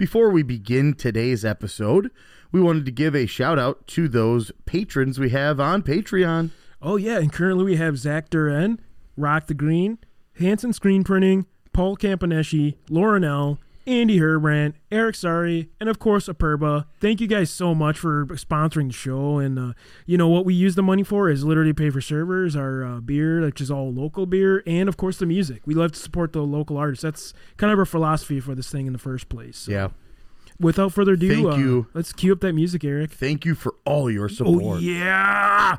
Before we begin today's episode, we wanted to give a shout out to those patrons we have on Patreon. Oh, yeah, and currently we have Zach Duren, Rock the Green, Hanson Screen Printing, Paul Campaneschi, Lauren L., Andy Herbrandt, Eric Sari, and of course, Aperba. Thank you guys so much for sponsoring the show. And you know what we use the money for is literally pay for servers, our beer, which is all local beer, and of course the music. We love to support the local artists. That's kind of our philosophy for this thing in the first place. So, yeah. Without further ado, thank you. Let's cue up that music, Eric. Thank you for all your support. Oh yeah.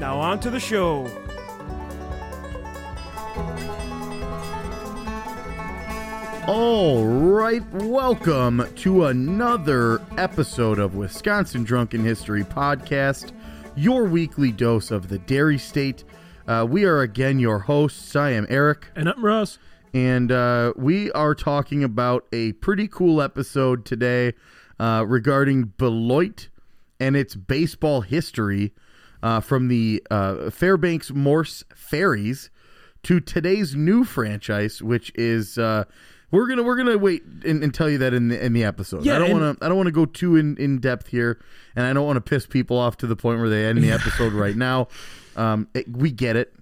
Now on to the show. All right, welcome to another episode of Wisconsin Drunken History Podcast, your weekly dose of the Dairy State. We are again your hosts. I am Eric. And I'm Russ. And we are talking about a pretty cool episode today regarding Beloit and its baseball history. From the Fairbanks Morse Fairies to today's new franchise, which is we're gonna wait and tell you that in the episode. Yeah, I don't want to go too in depth here, and I don't want to piss people off to the point where they end the episode right now. We get it.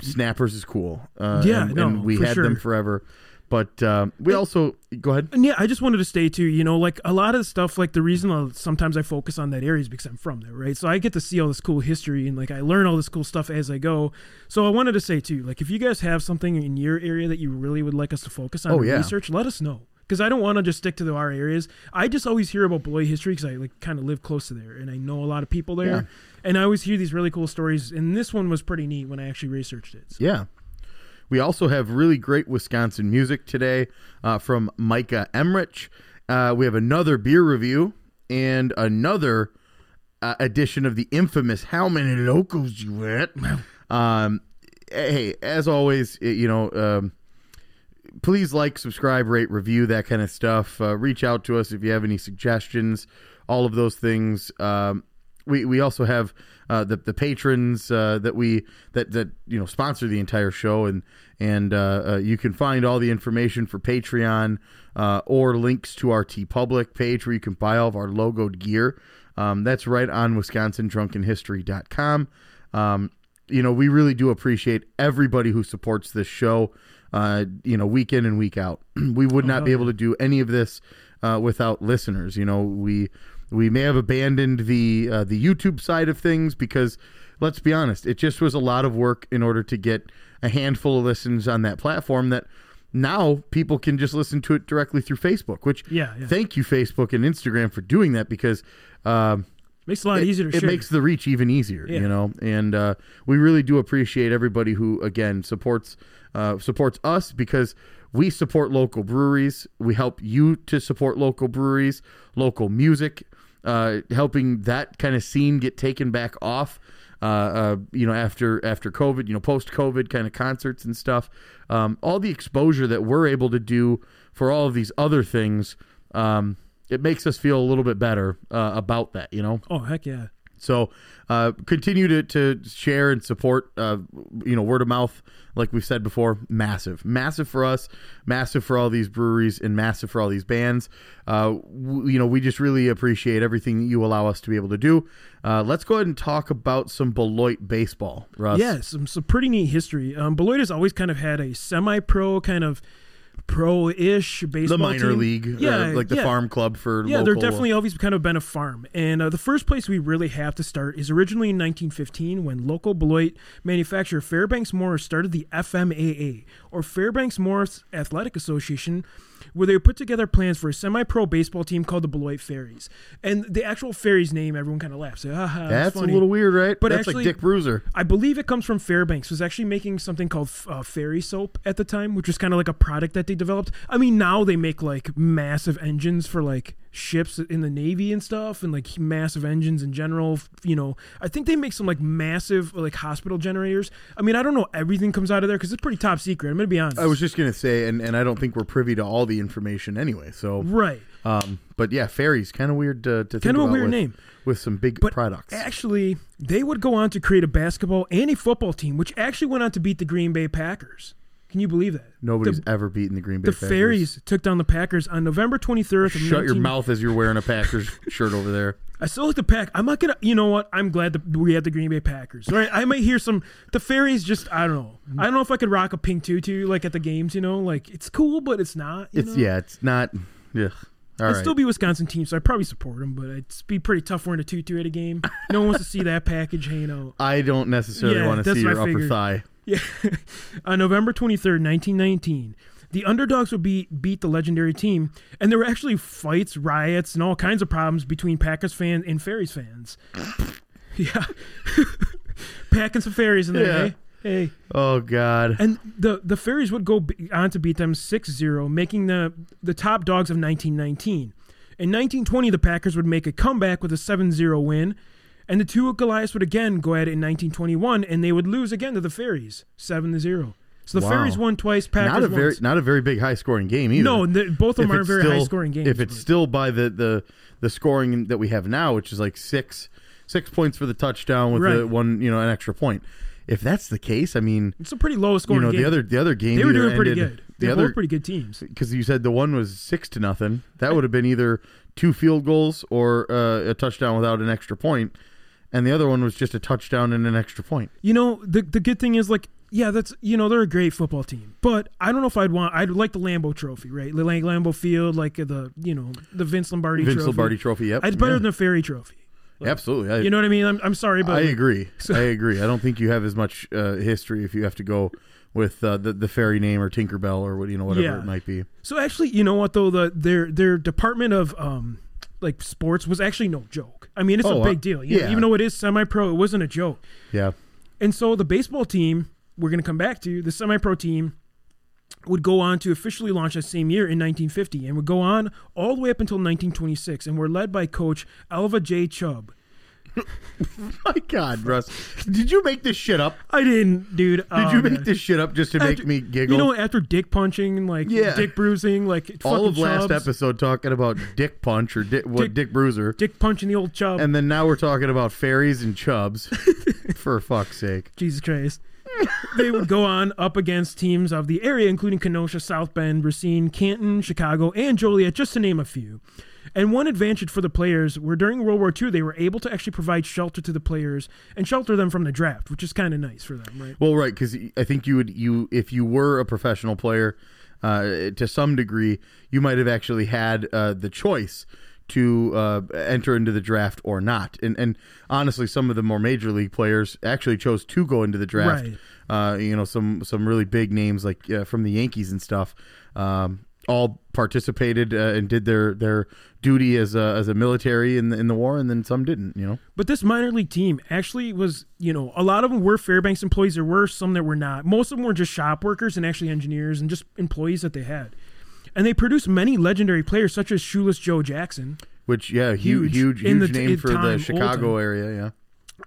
Snappers is cool. And we had them forever. But we also go ahead. Yeah, I just wanted to say too, you know, like a lot of the stuff, like the reason sometimes I focus on that area is because I'm from there, right? So I get to see all this cool history and like I learn all this cool stuff as I go. So I wanted to say too, like if you guys have something in your area that you really would like us to focus on research, let us know. Because I don't want to just stick to our areas. I just always hear about Beloit history because I like kind of live close to there and I know a lot of people there. Yeah. And I always hear these really cool stories. And this one was pretty neat when I actually researched it. So. Yeah. We also have really great Wisconsin music today from Micah Emrich. We have another beer review and another edition of the infamous How Many Locals You At? Hey, as always, you know, please like, subscribe, rate, review, that kind of stuff. Reach out to us if you have any suggestions, all of those things. We also have the patrons that you know sponsor the entire show and you can find all the information for Patreon or links to our TeePublic page where you can buy all of our logoed gear. That's right on WisconsinDrunkenHistory.com. You know, we really do appreciate everybody who supports this show. You know, week in and week out. We would not be able to do any of this without listeners. You know, we may have abandoned the YouTube side of things because, let's be honest, it just was a lot of work in order to get a handful of listens on that platform that now people can just listen to it directly through Facebook, which thank you, Facebook and Instagram, for doing that because makes a lot easier to share. It makes the reach even easier, you know, and we really do appreciate everybody who, again, supports us because we support local breweries. We help you to support local breweries, local music. Helping that kind of scene get taken back off, you know, after COVID, you know, post-COVID kind of concerts and stuff. All the exposure that we're able to do for all of these other things, it makes us feel a little bit better about that, you know? Oh, heck yeah. So continue to share and support, you know, word of mouth, like we've said before, massive. Massive for us, massive for all these breweries, and massive for all these bands. You know, we just really appreciate everything that you allow us to be able to do. Let's go ahead and talk about some Beloit baseball, Russ. Yeah, some pretty neat history. Beloit has always kind of had a semi-pro kind of pro-ish baseball team. The minor league, yeah, like the farm club for local. Yeah, they're definitely always kind of been a farm. And the first place we really have to start is originally in 1915 when local Beloit manufacturer Fairbanks Morse started the FMAA, or Fairbanks Morse Athletic Association, where they put together plans for a semi-pro baseball team called the Beloit Fairies. And the actual Fairies name, everyone kind of laughs. That's funny. A little weird, right? But that's actually, like Dick Bruiser. I believe it comes from Fairbanks, was actually making something called Fairy Soap at the time, which was kind of like a product that they developed. I mean, now they make like massive engines for like ships in the Navy and stuff, and like massive engines in general. You know, I think they make some like massive like hospital generators. I mean, I don't know everything comes out of there because it's pretty top secret. I'm going to be honest. I was just going to say, and I don't think we're privy to all the information anyway. So right. But yeah, Fairies, kind of weird to think about. Kind of a weird name. With some big products. Actually, they would go on to create a basketball and a football team, which actually went on to beat the Green Bay Packers. Can you believe that? Nobody's ever beaten the Green Bay Packers. The Fairies took down the Packers on November 23rd. Shut your mouth as you're wearing a Packers shirt over there. I still like the Pack. I'm not going to, you know what? I'm glad that we had the Green Bay Packers. All right, I might hear some, the Fairies just, I don't know. I don't know if I could rock a pink tutu like at the games, you know? Like, it's cool, but it's not. It's not. Yeah. I'd still be a Wisconsin team, so I'd probably support them, but it'd be pretty tough wearing a tutu at a game. No one wants to see that package hanging out. I don't necessarily want to see your upper thigh. Yeah. On November 23rd, 1919, the underdogs would beat the legendary team, and there were actually fights, riots, and all kinds of problems between Packers fans and Fairies fans. Yeah. Packing some Fairies in there, eh? Hey. Oh, God. And the Fairies would go on to beat them 6-0, making the top dogs of 1919. In 1920, the Packers would make a comeback with a 7-0 win, and the two Goliaths would again go at it in 1921, and they would lose again to the Fairies, 7-0. So the Fairies won twice, Packers once. Not a very big high-scoring game either. No, both of them aren't very high-scoring games. If it's still by the scoring that we have now, which is like six points for the touchdown with an extra point. If that's the case, I mean, it's a pretty low scoring game. The other game they were doing pretty good. They were pretty good teams. Because you said the one was 6-0. That would have been either two field goals or a touchdown without an extra point, and the other one was just a touchdown and an extra point. You know, the good thing is like. Yeah, that's, you know, they're a great football team. But I don't know if I'd like the Lambeau Trophy, right? Lambeau Field, like the Vince Lombardi Trophy, yep. It's better than the Fairy Trophy. Like, absolutely. You know what I mean? I'm sorry, but... I agree. I don't think you have as much history if you have to go with the fairy name or Tinkerbell or whatever it might be. So actually, you know what, though? Their department of sports was actually no joke. I mean, it's a big deal. You know, even though it is semi-pro, it wasn't a joke. Yeah. And so the baseball team, we're going to come back to, the semi-pro team would go on to officially launch that same year in 1950 and would go on all the way up until 1926 and were led by coach Alva J. Chubb. My God, Russ. Did you make this shit up? I didn't, dude. Did you make this shit up just to make me giggle? You know, after dick punching, dick bruising, all of last episode talking about dick punch or dick bruiser. Dick punching the old Chubb. And then now we're talking about Fairies and Chubbs. For fuck's sake. Jesus Christ. They would go on up against teams of the area, including Kenosha, South Bend, Racine, Canton, Chicago, and Joliet, just to name a few. And one advantage for the players were during World War II, they were able to actually provide shelter to the players and shelter them from the draft, which is kind of nice for them, right? Well, right, because I think if you were a professional player, to some degree, you might have actually had the choice to enter into the draft or not. And honestly, some of the more major league players actually chose to go into the draft. Right. Some really big names like from the Yankees and stuff, all participated and did their duty as a military in the war, and then some didn't, you know. But this minor league team actually was, a lot of them were Fairbanks employees. There were some that were not. Most of them were just shop workers and actually engineers and just employees that they had. And they produced many legendary players, such as Shoeless Joe Jackson. Which, yeah, huge name for the Chicago area,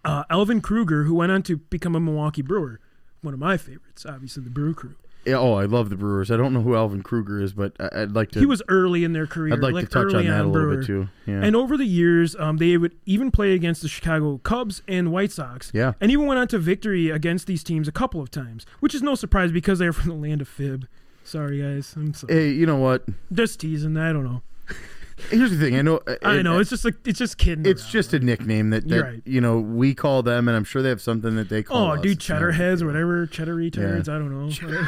yeah. Elvin Kruger, who went on to become a Milwaukee Brewer. One of my favorites, obviously, the Brew Crew. Yeah, I love the Brewers. I don't know who Elvin Kruger is, but I'd like to... He was early in their career. I'd like to touch on that a little bit, too. Yeah. And over the years, they would even play against the Chicago Cubs and White Sox. Yeah. And even went on to victory against these teams a couple of times, which is no surprise because they are from the land of fib. Sorry, guys. I'm sorry. Hey, you know what? Just teasing. I don't know. Here's the thing. I know. It's just like kidding. It's around, just right? A nickname that right. You know, we call them, and I'm sure they have something that they call. Oh, us. Dude, cheddar heads or whatever, cheddar retards. Yeah. I don't know.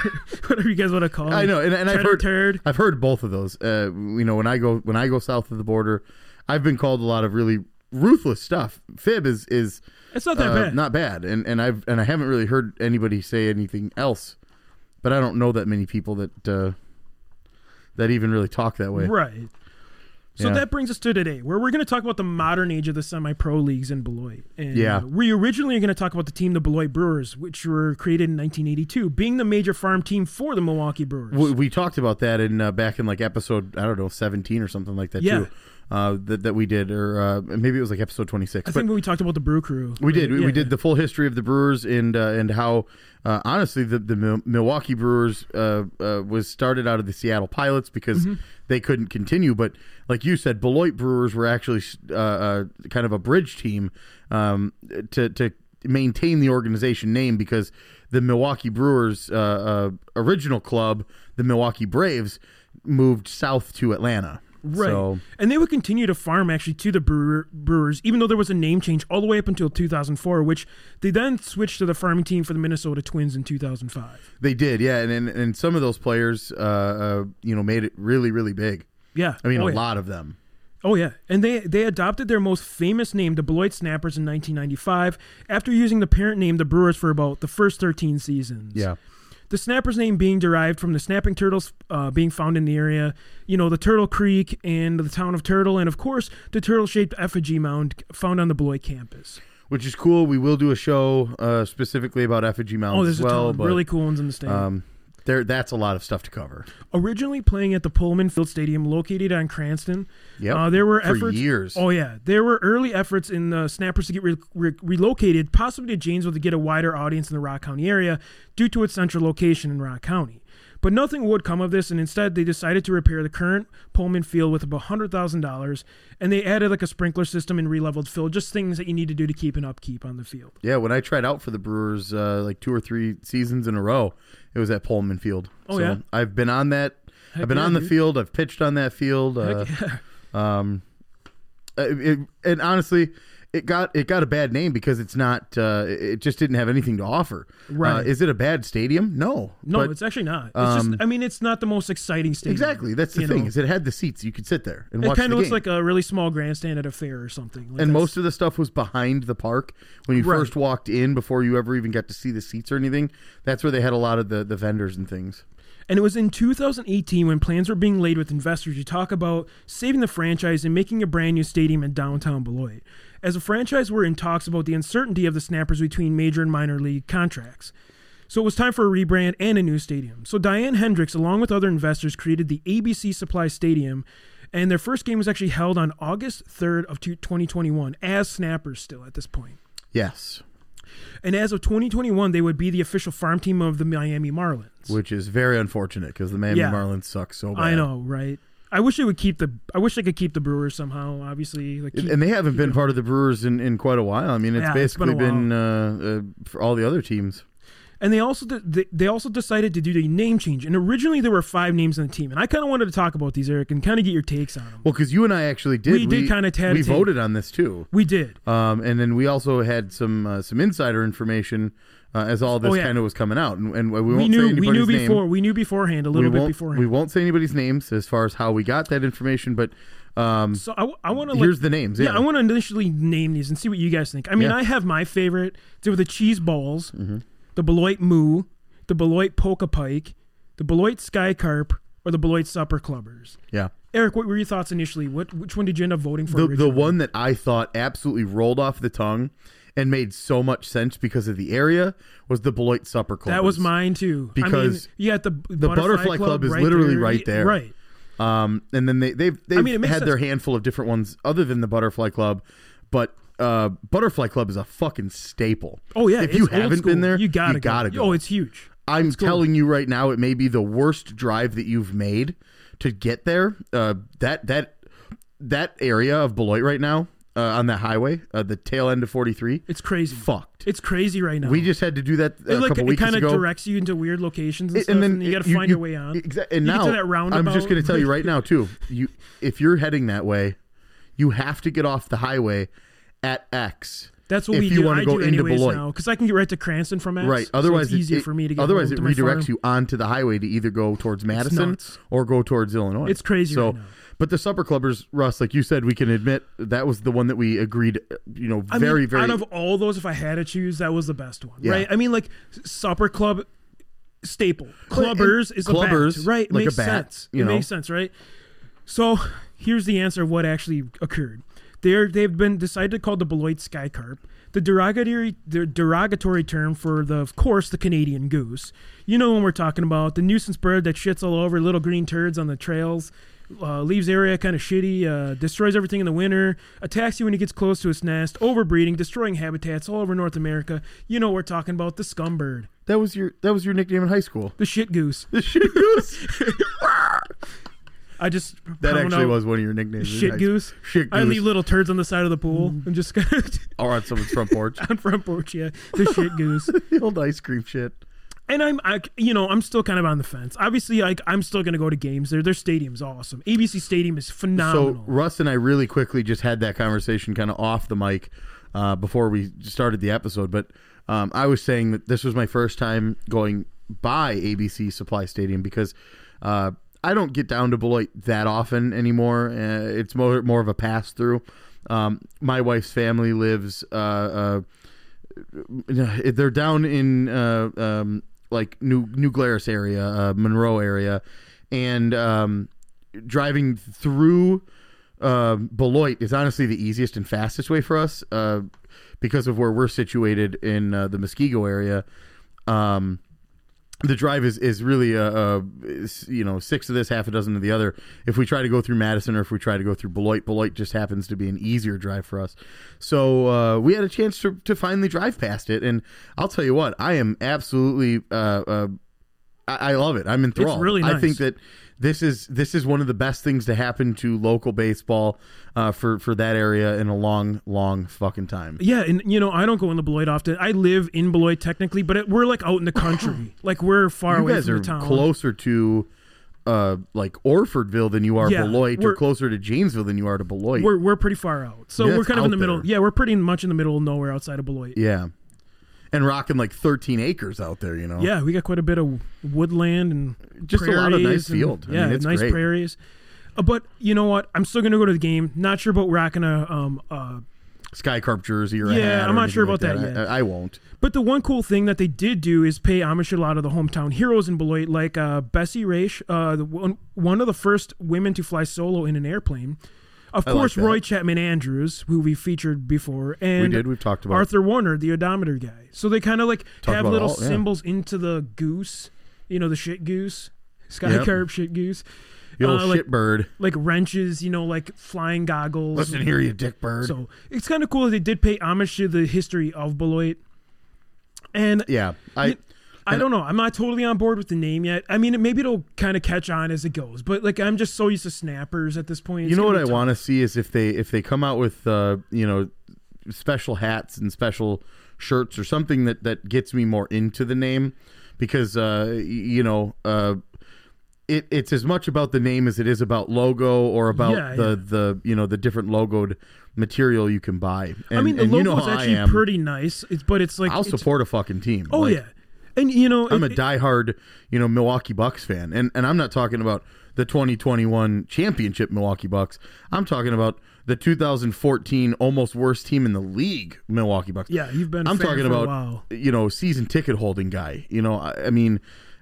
Whatever you guys want to call them. I know, and I've heard both of those. You know, when I go south of the border, I've been called a lot of really ruthless stuff. Fib is it's not that bad. Not bad, and I haven't really heard anybody say anything else. But I don't know that many people that even really talk that way. Right. So that brings us to today, where we're going to talk about the modern age of the semi-pro leagues in Beloit. And we originally are going to talk about the team, the Beloit Brewers, which were created in 1982, being the major farm team for the Milwaukee Brewers. We talked about that back in like episode, I don't know, 17 or something like that too. That we did, or maybe it was like episode 26. I think when we talked about the Brew Crew. We did the full history of the Brewers and how, honestly, the Milwaukee Brewers was started out of the Seattle Pilots because they couldn't continue. But like you said, Beloit Brewers were actually kind of a bridge team to maintain the organization name because the Milwaukee Brewers original club, the Milwaukee Braves, moved south to Atlanta. Right, so, and they would continue to farm actually to the Brewers, even though there was a name change all the way up until 2004, which they then switched to the farming team for the Minnesota Twins in 2005. They did, yeah, and some of those players, made it really, really big. Yeah, I mean a lot of them. Oh yeah, and they adopted their most famous name, the Beloit Snappers, in 1995, after using the parent name, the Brewers, for about the first 13 seasons. Yeah. The Snappers name being derived from the snapping turtles being found in the area, you know, the Turtle Creek and the town of Turtle, and of course the turtle-shaped effigy mound found on the Beloit campus. Which is cool. We will do a show specifically about effigy mounds. Oh, there's a ton of really cool ones in the stadium. That's a lot of stuff to cover. Originally playing at the Pullman Field Stadium, located on Cranston, there were efforts for years. Oh yeah, there were early efforts in the Snappers to get relocated, possibly to Janesville, to get a wider audience in the Rock County area due to its central location in Rock County. But nothing would come of this, and instead they decided to repair the current Pullman Field with about $100,000, and they added like a sprinkler system and re-leveled field, just things that you need to do to keep an upkeep on the field. Yeah, when I tried out for the Brewers like 2 or 3 seasons in a row, it was at Pullman Field. Oh, so yeah. I've been on that. Heck, I've been on the field. I've pitched on that field. And honestly, it got a bad name because it's not. It just didn't have anything to offer. Right? Is it a bad stadium? No, but it's actually not. It's it's not the most exciting stadium. Exactly. That's the thing. Is it had the seats you could sit there and watch the game. It kind of looks like a really small grandstand at a fair or something. Like, and most of the stuff was behind the park when you first walked in, before you ever even got to see the seats or anything. That's where they had a lot of the vendors and things. And it was in 2018 when plans were being laid with investors to talk about saving the franchise and making a brand new stadium in downtown Beloit. As a franchise, we're in talks about the uncertainty of the Snappers between major and minor league contracts. So it was time for a rebrand and a new stadium. So Diane Hendricks, along with other investors, created the ABC Supply Stadium, and their first game was actually held on August 3rd of 2021 as Snappers still at this point. Yes. And as of 2021, they would be the official farm team of the Miami Marlins. Which is very unfortunate because the Miami Marlins suck so bad. I know, right? I wish they could keep the Brewers somehow, obviously. And they haven't been part of the Brewers in quite a while. I mean, it's basically been for all the other teams. And they also decided to do the name change. And originally there were 5 names on the team. And I kind of wanted to talk about these, Eric, and kind of get your takes on them. Well, because you and I actually did. We voted on this too. We did. And then we also had some insider information as all this kind of was coming out. And we knew beforehand a little bit. We won't say anybody's names as far as how we got that information, but. So I want to here's the names. Yeah, I want to initially name these and see what you guys think. I mean, I have my favorite. They were the Cheese Balls. Mm-hmm. The Beloit Moo, the Beloit Polka Pike, the Beloit Sky Carp, or the Beloit Supper Clubbers. Yeah. Eric, what were your thoughts initially? Which one did you end up voting for? The one that I thought absolutely rolled off the tongue and made so much sense because of the area was the Beloit Supper Clubbers. That was mine too. Because the Butterfly Club is right literally there. Right there. Right. And then they've had their handful of different ones other than the Butterfly Club, but Butterfly Club is a fucking staple. Oh yeah, if you haven't been there, you gotta go. Oh, it's huge. I'm telling you right now, it may be the worst drive that you've made to get there. That area of Beloit right now, on that highway, the tail end of 43. It's crazy. Fucked. It's crazy right now. We just had to do that a couple weeks ago. It kind of directs you into weird locations and stuff, and then you got to find your way on. Exactly. And now, I'm just going to tell you right now, too, if you're heading that way, you have to get off the highway at X. That's what we do. I do anyways now, because I can get right to Cranston from X. Right. Otherwise, so it's easier for me to get. Otherwise, it redirects you onto the highway to either go towards Madison or go towards Illinois. It's crazy. So, right now. But the supper clubbers, Russ, like you said, we can admit that was the one that we agreed. You know, very. Out of all those, if I had to choose, that was the best one, yeah. Right? I mean, like supper club staple. Clubbers is clubbers, a bat, right? It like makes a bat, sense. You know? It makes sense, right? So here's the answer of what actually occurred. They've been decided called the Beloit Sky Carp, the derogatory term for, of course, the Canadian goose. You know when we're talking about the nuisance bird that shits all over little green turds on the trails, leaves area kind of shitty, destroys everything in the winter, attacks you when he gets close to its nest, overbreeding, destroying habitats all over North America. You know we're talking about the scum bird. That was your nickname in high school. The shit goose. The shit goose. That actually was one of your nicknames. Shit goose. I leave little turds on the side of the pool. I'm just going to. Or on someone's front porch. On front porch, yeah. The shit goose. The old ice cream shit. And I'm still kind of on the fence. Obviously, I'm still going to go to games there. Their stadium's awesome. ABC Stadium is phenomenal. So Russ and I really quickly just had that conversation kind of off the mic before we started the episode. But I was saying that this was my first time going by ABC Supply Stadium because I don't get down to Beloit that often anymore. It's more of a pass-through. My wife's family lives... they're down in New Glarus area, Monroe area. And driving through Beloit is honestly the easiest and fastest way for us because of where we're situated in the Muskego area. The drive is really, six of this, half a dozen of the other. If we try to go through Madison or if we try to go through Beloit, Beloit just happens to be an easier drive for us. So we had a chance to finally drive past it. And I'll tell you what, I am absolutely, I love it. I'm enthralled. It's really nice. I think that this is one of the best things to happen to local baseball for that area in a long, long fucking time. Yeah, and I don't go into Beloit often. I live in Beloit technically, but we're like out in the country. Like we're far away from the town. You guys are closer to Orfordville than you are Beloit, or closer to Janesville than you are to Beloit. We're pretty far out. So we're kind of in the middle. Yeah, we're pretty much in the middle of nowhere outside of Beloit. Yeah. And rocking like 13 acres out there, you know. Yeah, we got quite a bit of woodland and just a lot of nice field. Yeah, nice prairies. But you know what? I'm still going to go to the game. Not sure about rocking a Sky Carp jersey or a hat. Yeah, I'm not sure about that yet. I won't. But the one cool thing that they did do is pay homage to a lot of the hometown heroes in Beloit, like Bessie Raish, one of the first women to fly solo in an airplane. Of course, Roy Chapman Andrews, who we featured before, and we've talked about Arthur Warner, the odometer guy. So they kind of have little symbols into the goose, the shit goose, Sky Carp shit goose, the old shit bird, like wrenches, flying goggles. Listen here, you dick bird. So it's kind of cool that they did pay homage to the history of Beloit, and yeah, I don't know. I'm not totally on board with the name yet. I mean, maybe it'll kind of catch on as it goes. But I'm just so used to Snappers at this point. You know what I want to see is if they come out with special hats and special shirts or something that gets me more into the name, because it's as much about the name as it is about logo or about the different logoed material you can buy. And, I mean, the logo is actually pretty nice. I'll support a fucking team. Oh yeah. And I'm a diehard, Milwaukee Bucks fan, and I'm not talking about the 2021 championship Milwaukee Bucks. I'm talking about the 2014 almost worst team in the league Milwaukee Bucks. Yeah, you've been. I'm talking about a while. Season ticket holding guy. I mean,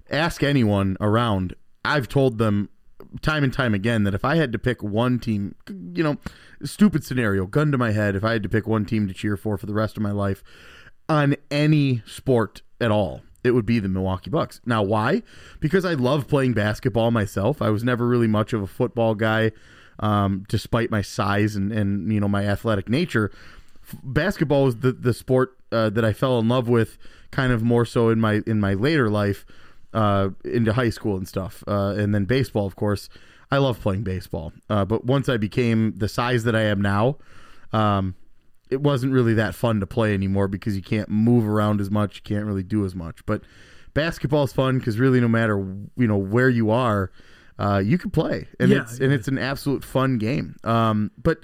ask anyone around. I've told them time and time again that if I had to pick one team, stupid scenario, gun to my head, if I had to pick one team to cheer for the rest of my life, on any sport at all, it would be the Milwaukee Bucks. Now, why? Because I love playing basketball myself. I was never really much of a football guy, despite my size and my athletic nature. Basketball was the sport that I fell in love with, kind of more so in my later life, into high school and stuff. And then baseball, of course. I love playing baseball. But once I became the size that I am now, It wasn't really that fun to play anymore because you can't move around as much. You can't really do as much. But basketball is fun because really no matter where you are, you can play. And it's an absolute fun game. But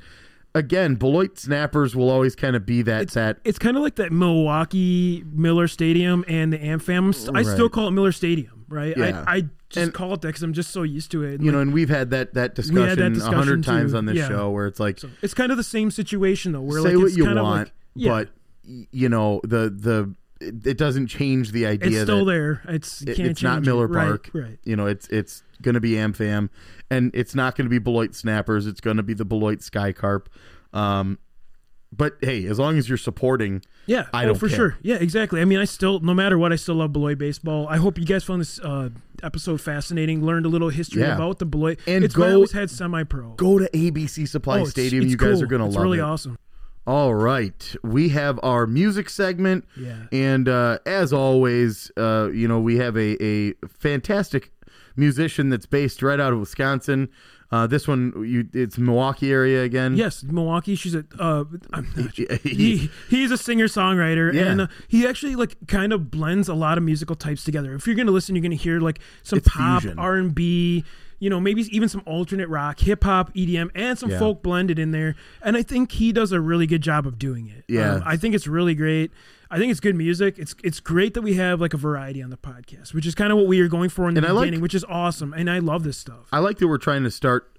again, Beloit Snappers will always kind of be that. It's kind of like that Milwaukee Miller Stadium and the AmFam. I still call it Miller Stadium, right? Yeah. I just call it that because I'm just so used to it. And and we've had that discussion 100 times on this show where it's like... So it's kind of the same situation, though. Where say like, what it's you kind want, of like, but, it doesn't change the idea that... It's still there. It's not Miller Park. Right. It's going to be AmFam, and it's not going to be Beloit Snappers. It's going to be the Beloit Sky Carp. But, hey, as long as you're supporting, I don't care. For sure. Yeah, exactly. I mean, no matter what, I still love Beloit baseball. I hope you guys found this episode fascinating, learned a little history about the Beloit. And I always had semi-pro. Go to ABC Supply Stadium. It's you guys are going to love it. It's really awesome. All right. We have our music segment. Yeah. And as always, we have a fantastic musician that's based right out of Wisconsin. This one, it's Milwaukee area again. Yes, Milwaukee. She's he's a singer-songwriter, and he actually kind of blends a lot of musical types together. If you're going to listen, you're going to hear some pop, fusion, R&B, maybe even some alternate rock, hip-hop, EDM, and some folk blended in there. And I think he does a really good job of doing it. Yeah. I think it's really great. I think it's good music. It's great that we have a variety on the podcast, which is kind of what we are going for in the beginning, which is awesome. And I love this stuff. I like that we're trying to start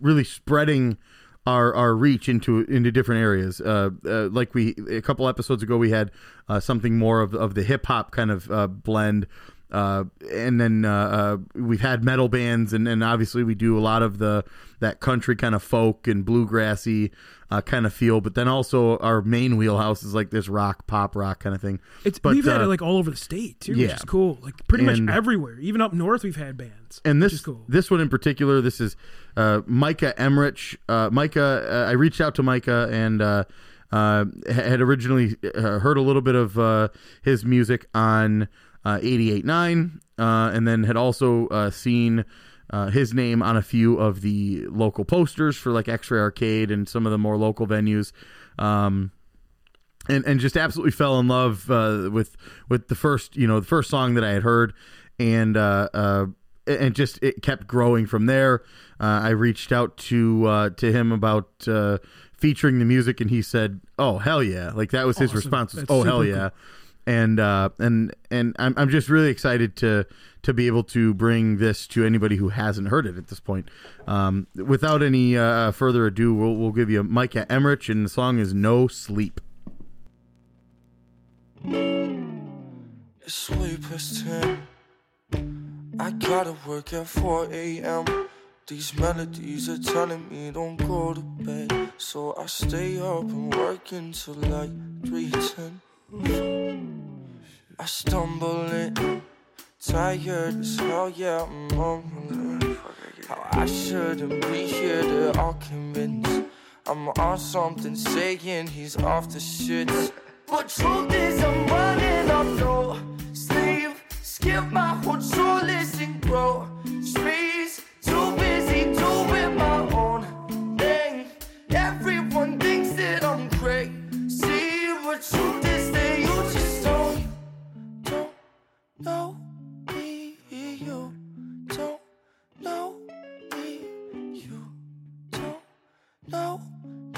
really spreading our reach into different areas. A couple episodes ago, we had something more of the hip hop kind of blend. And then we've had metal bands, and obviously we do a lot of that country kind of folk and bluegrassy kind of feel. But then also our main wheelhouse is like this rock, pop rock kind of thing. We've had it all over the state too, which is cool. Pretty much everywhere, even up north, we've had bands. And this this one in particular, this is Micah Emrich. I reached out to Micah and had originally heard a little bit of his music on 88.9, and then had also seen his name on a few of the local posters for X-Ray Arcade and some of the more local venues, and just absolutely fell in love with the first song that I had heard, and just it kept growing from there. I reached out to him about featuring the music, and he said, "Oh hell yeah!" That was awesome. His response was, "Oh hell yeah." Cool. And I'm just really excited to be able to bring this to anybody who hasn't heard it at this point. Without any further ado, we'll give you Micah Emrich, and the song is "No Sleep." Sleepless time. I gotta work at 4 a.m. These melodies are telling me don't go to bed, so I stay up and work until 3:10. I stumble in, tired as hell, yeah, I'm mumbling how I shouldn't be here, they're all convinced I'm on something, saying he's off the shit. But truth is I'm running off no sleep, skip my whole shoeless and grow space, too busy doing my own thing. Everyone thinks that I'm crazy, but truth is that you just don't know me. You don't know me. You don't know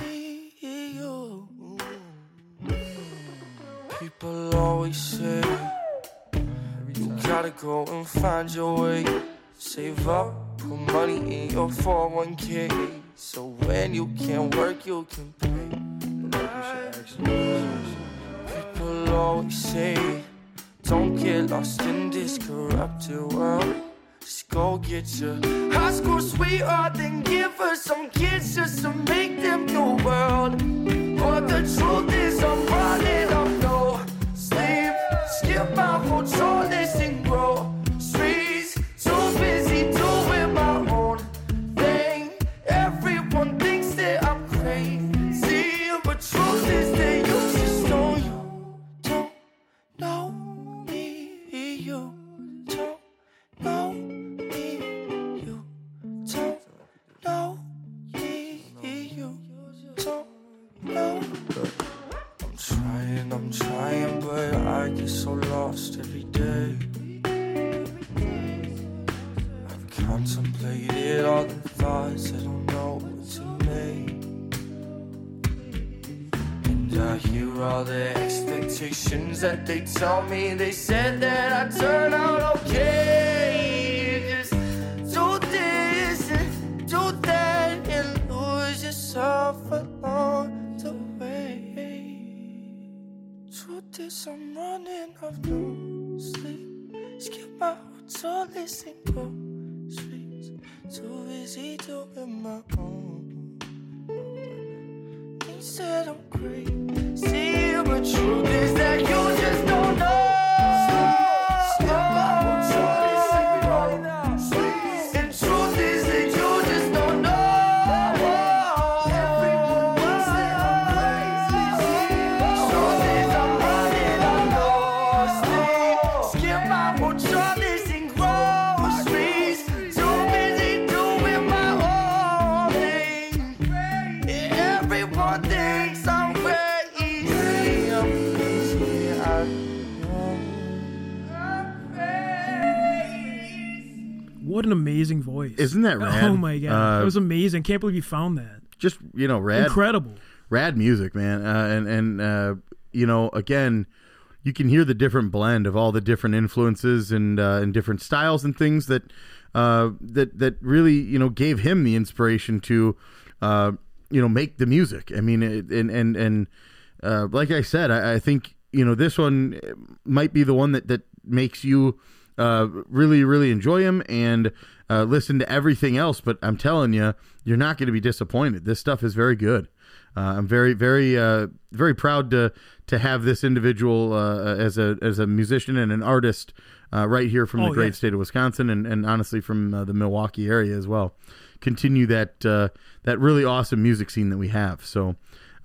me. You. People always say you gotta go and find your way. Save up, put money in your 401k, so when you can't work, you can pay. People always say, don't get lost in this corrupted world. Just go get your high school sweetheart, then give us some kids just to make them know the world. But the truth is I'm running up no sleep, skip my whole chorus and grow streets, too busy doing my own thing. Everyone thinks that I'm crazy, but truth is that you just don't know me. You don't know me. You don't know me. You don't Plated all the thoughts, I don't know what to make. And I hear all the expectations that they tell me. They said that I turn out okay. You just do this and do that and lose yourself along the way. Truth is, I'm running off no sleep. Skip my hotel list and go. Too busy doing my own. They said I'm crazy, but truth is that you just don't know. What an amazing voice. Isn't that rad? Oh, my God. It was amazing. Can't believe you found that. Just, you know, rad. Incredible. Rad music, man. And you know, again, you can hear the different blend of all the different influences and different styles and things that really, you know, gave him the inspiration to, you know, make the music. I mean, and like I said, I think, you know, this one might be the one that makes you really, really enjoy him and listen to everything else. But I'm telling you, you're not going to be disappointed. This stuff is very good. I'm very, very, very proud to have this individual as a musician and an artist right here from the great state of Wisconsin and honestly from the Milwaukee area as well. Continue that really awesome music scene that we have. So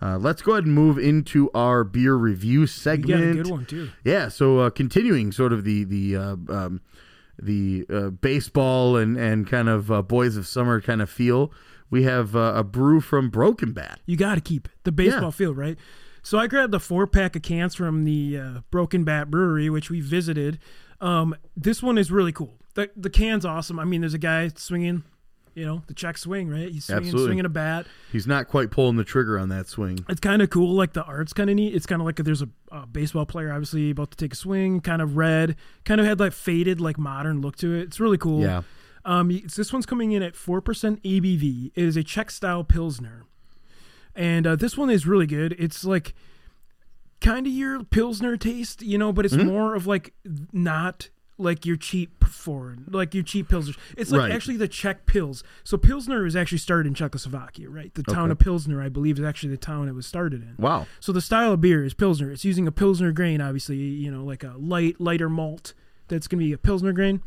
let's go ahead and move into our beer review segment. Yeah, a good one too. Yeah, so continuing sort of the baseball and kind of boys of summer kind of feel, we have a brew from Broken Bat. You got to keep it. The baseball feel, right? So I grabbed the 4-pack of cans from the Broken Bat Brewery, which we visited. This one is really cool. The can's awesome. I mean, there's a guy swinging. You know, the Czech swing, right? He's swinging a bat. He's not quite pulling the trigger on that swing. It's kind of cool. Like, the art's kind of neat. It's kind of like there's a baseball player, obviously, about to take a swing, kind of red, kind of had like faded, like modern look to it. It's really cool. Yeah. This one's coming in at 4% ABV. It is a Czech-style Pilsner. And this one is really good. It's like kind of your Pilsner taste, you know, but it's more of like not like your cheap foreign, like your cheap Pilsners. It's like actually the Czech Pils. So Pilsner was actually started in Czechoslovakia, right? The town of Pilsner, I believe, is actually the town it was started in. Wow. So the style of beer is Pilsner. It's using a Pilsner grain, obviously, you know, like a lighter malt that's going to be a Pilsner grain.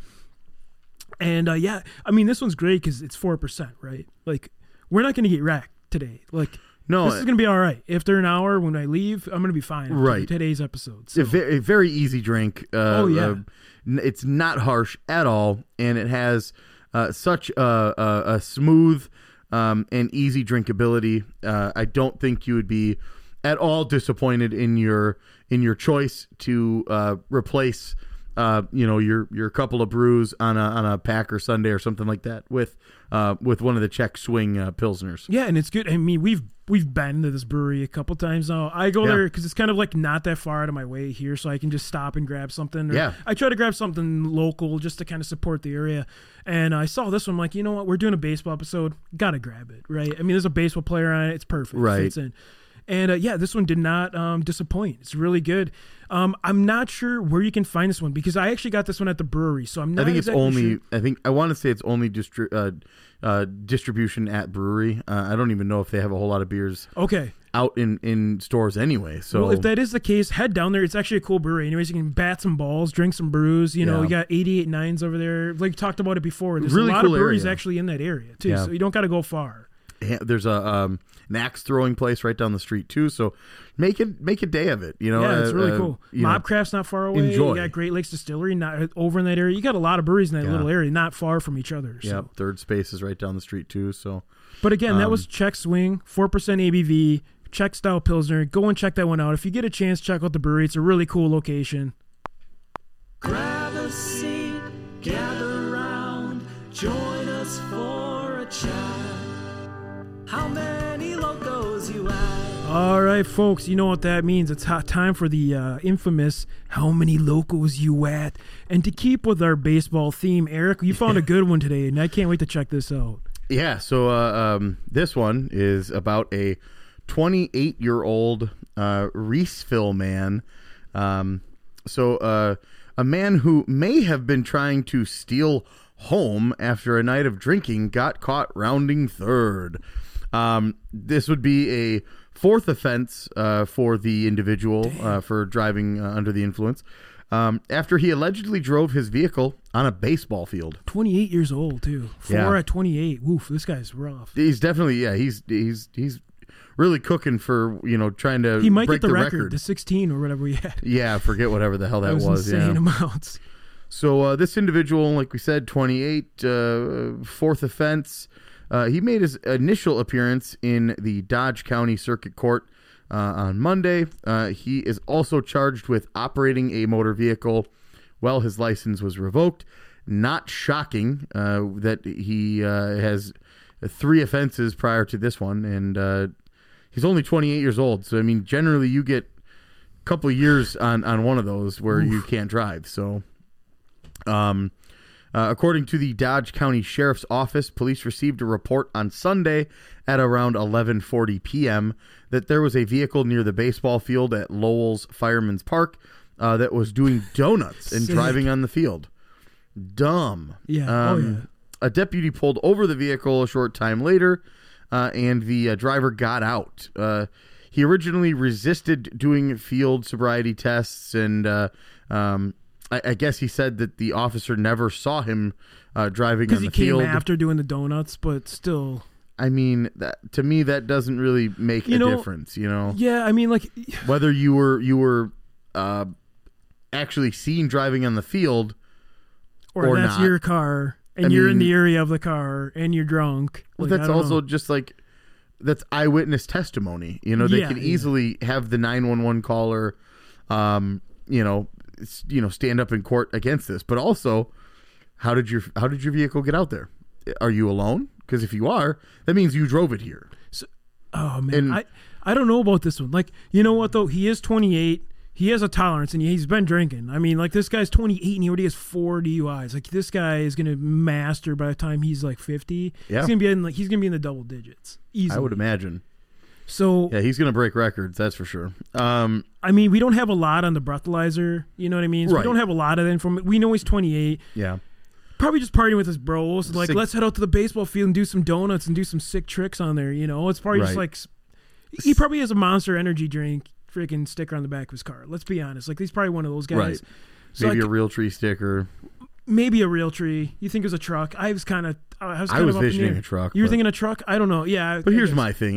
And yeah, I mean, this one's great because it's 4%, right? Like, we're not going to get racked today. Like, no, this is going to be all right. After an hour, when I leave, I'm going to be fine. Right. Today's episode. So. A very easy drink. It's not harsh at all, and it has such a smooth and easy drinkability. I don't think you would be at all disappointed in your choice to replace you know, your couple of brews on a pack or Sunday or something like that with one of the Czech swing Pilsners. Yeah, and it's good. I mean, we've been to this brewery a couple times now. I go there because it's kind of like not that far out of my way here, so I can just stop and grab something. Or I try to grab something local just to kind of support the area. And I saw this one, I'm like, you know what? We're doing a baseball episode. Gotta grab it, right? I mean, there's a baseball player on it. It's perfect. Right. It's in. And yeah, this one did not disappoint. It's really good. I'm not sure where you can find this one because I actually got this one at the brewery, so I'm not. I think exactly it's only. Sure. I think I want to say it's only distribution at brewery. I don't even know if they have a whole lot of beers. Okay. Out in stores anyway. So well, if that is the case, head down there. It's actually a cool brewery. Anyways, you can bat some balls, drink some brews. You know, you got 88.9s over there. Like we talked about it before. There's really a lot cool of breweries actually in that area too, so you don't got to go far. There's an axe throwing place right down the street too, so make a day of it. You know, it's really cool. Mobcraft's not far away. Enjoy. You got Great Lakes Distillery not over in that area. You got a lot of breweries in that little area, not far from each other. So. Yeah, Third Space is right down the street too. So, but again, that was Czech Swing, 4% ABV, Czech style Pilsner. Go and check that one out if you get a chance. Check out the brewery; it's a really cool location. Grab a seat, gather round, join us. just for a chat. How many locos you had? All right, folks, you know what that means. It's time for the infamous How Many Locos You At. And to keep with our baseball theme, Eric, you found a good one today, and I can't wait to check this out. Yeah, so this one is about a 28-year-old Reeseville man. A man who may have been trying to steal home after a night of drinking got caught rounding third. This would be a fourth offense for the individual for driving under the influence after he allegedly drove his vehicle on a baseball field. 28 years old, too. At 28. Woof, this guy's rough. He's definitely, he's really cooking for, trying to break the record. He might get the record, the 16 or whatever we had. Yeah, forget whatever the hell that was. Insane amounts. So this individual, like we said, 28, fourth offense. He made his initial appearance in the Dodge County Circuit Court on Monday. He is also charged with operating a motor vehicle while his license was revoked. Not shocking that he has three offenses prior to this one, and he's only 28 years old, so I mean, generally you get a couple of years on one of those where you can't drive. So, according to the Dodge County Sheriff's Office, police received a report on Sunday at around 11:40 p.m. that there was a vehicle near the baseball field at Lowell's Fireman's Park that was doing donuts and driving on the field. Dumb. Yeah. A deputy pulled over the vehicle a short time later. And the driver got out. He originally resisted doing field sobriety tests, and I guess he said that the officer never saw him driving on the field. Because he came after doing the donuts, but still. I mean, to me, that doesn't really make a difference, Yeah, I mean, like. Whether you were actually seen driving on the field or that's not. Your car. And you're in the area of the car, and you're drunk. Well, that's also just that's eyewitness testimony. They can easily have the 911 caller, stand up in court against this. But also, how did your vehicle get out there? Are you alone? Because if you are, that means you drove it here. So, oh man, and, I don't know about this one. Like, you know what though? He is 28. He has a tolerance, and he's been drinking. I mean, like, this guy's 28, and he already has 4 DUIs. Like, this guy is going to master by the time he's, 50. Yeah. He's going to be in the double digits. Easily. I would imagine. So... yeah, he's going to break records, that's for sure. I mean, we don't have a lot on the breathalyzer. You know what I mean? So right. We don't have a lot of that information. We know he's 28. Yeah. Probably just partying with his bros. Like, let's head out to the baseball field and do some donuts and do some sick tricks on there, It's probably just, He probably has a Monster Energy drink. Freaking sticker on the back of his car. Let's be honest. He's probably one of those guys. Right. So maybe a Realtree sticker. Maybe a Realtree. You think it was a truck? I was visioning a truck. You were thinking a truck? I don't know. Yeah. But here's my thing.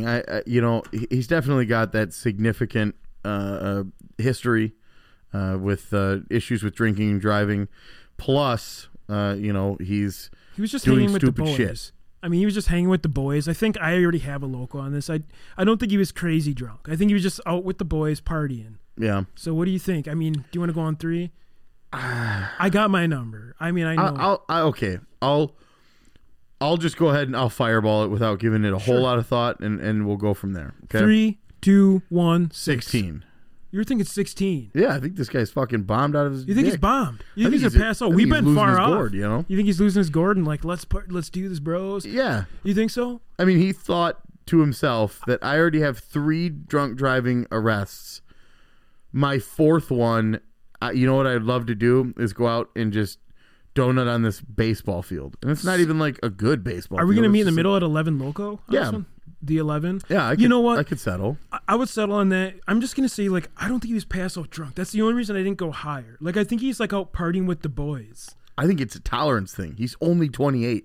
He's definitely got that significant history with issues with drinking and driving. Plus, he was just doing stupid shit. I mean, he was just hanging with the boys. I think I already have a local on this. I don't think he was crazy drunk. I think he was just out with the boys partying. Yeah. So what do you think? I mean, do you want to go on 3? I got my number. I mean, I know. I'll just go ahead and I'll fireball it without giving it a whole lot of thought, and we'll go from there. Okay? 3, 2, 1, 16. You were thinking 16. Yeah, I think this guy's fucking bombed out of his. You think he's bombed? You think he's gonna pass out? We've been far off. Gourd, You think he's losing his gourd and let's do this, bros? Yeah. You think so? I mean, he thought to himself that I already have 3 drunk driving arrests. My 4th one, you know what I'd love to do is go out and just donut on this baseball field, and it's not even a good baseball. Are we gonna meet in the middle at 11 loco? On this one? The 11. Yeah, I could settle. I would settle on that. I'm just going to say, I don't think he was passed out drunk. That's the only reason I didn't go higher. I think he's, out partying with the boys. I think it's a tolerance thing. He's only 28.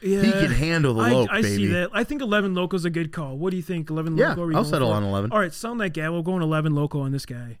Yeah. He can handle the loc, baby. I see that. I think 11 loco's a good call. What do you think? 11 loco? Yeah, I'll settle on 11. All right, sound that gavel. We'll go on 11 loco on this guy.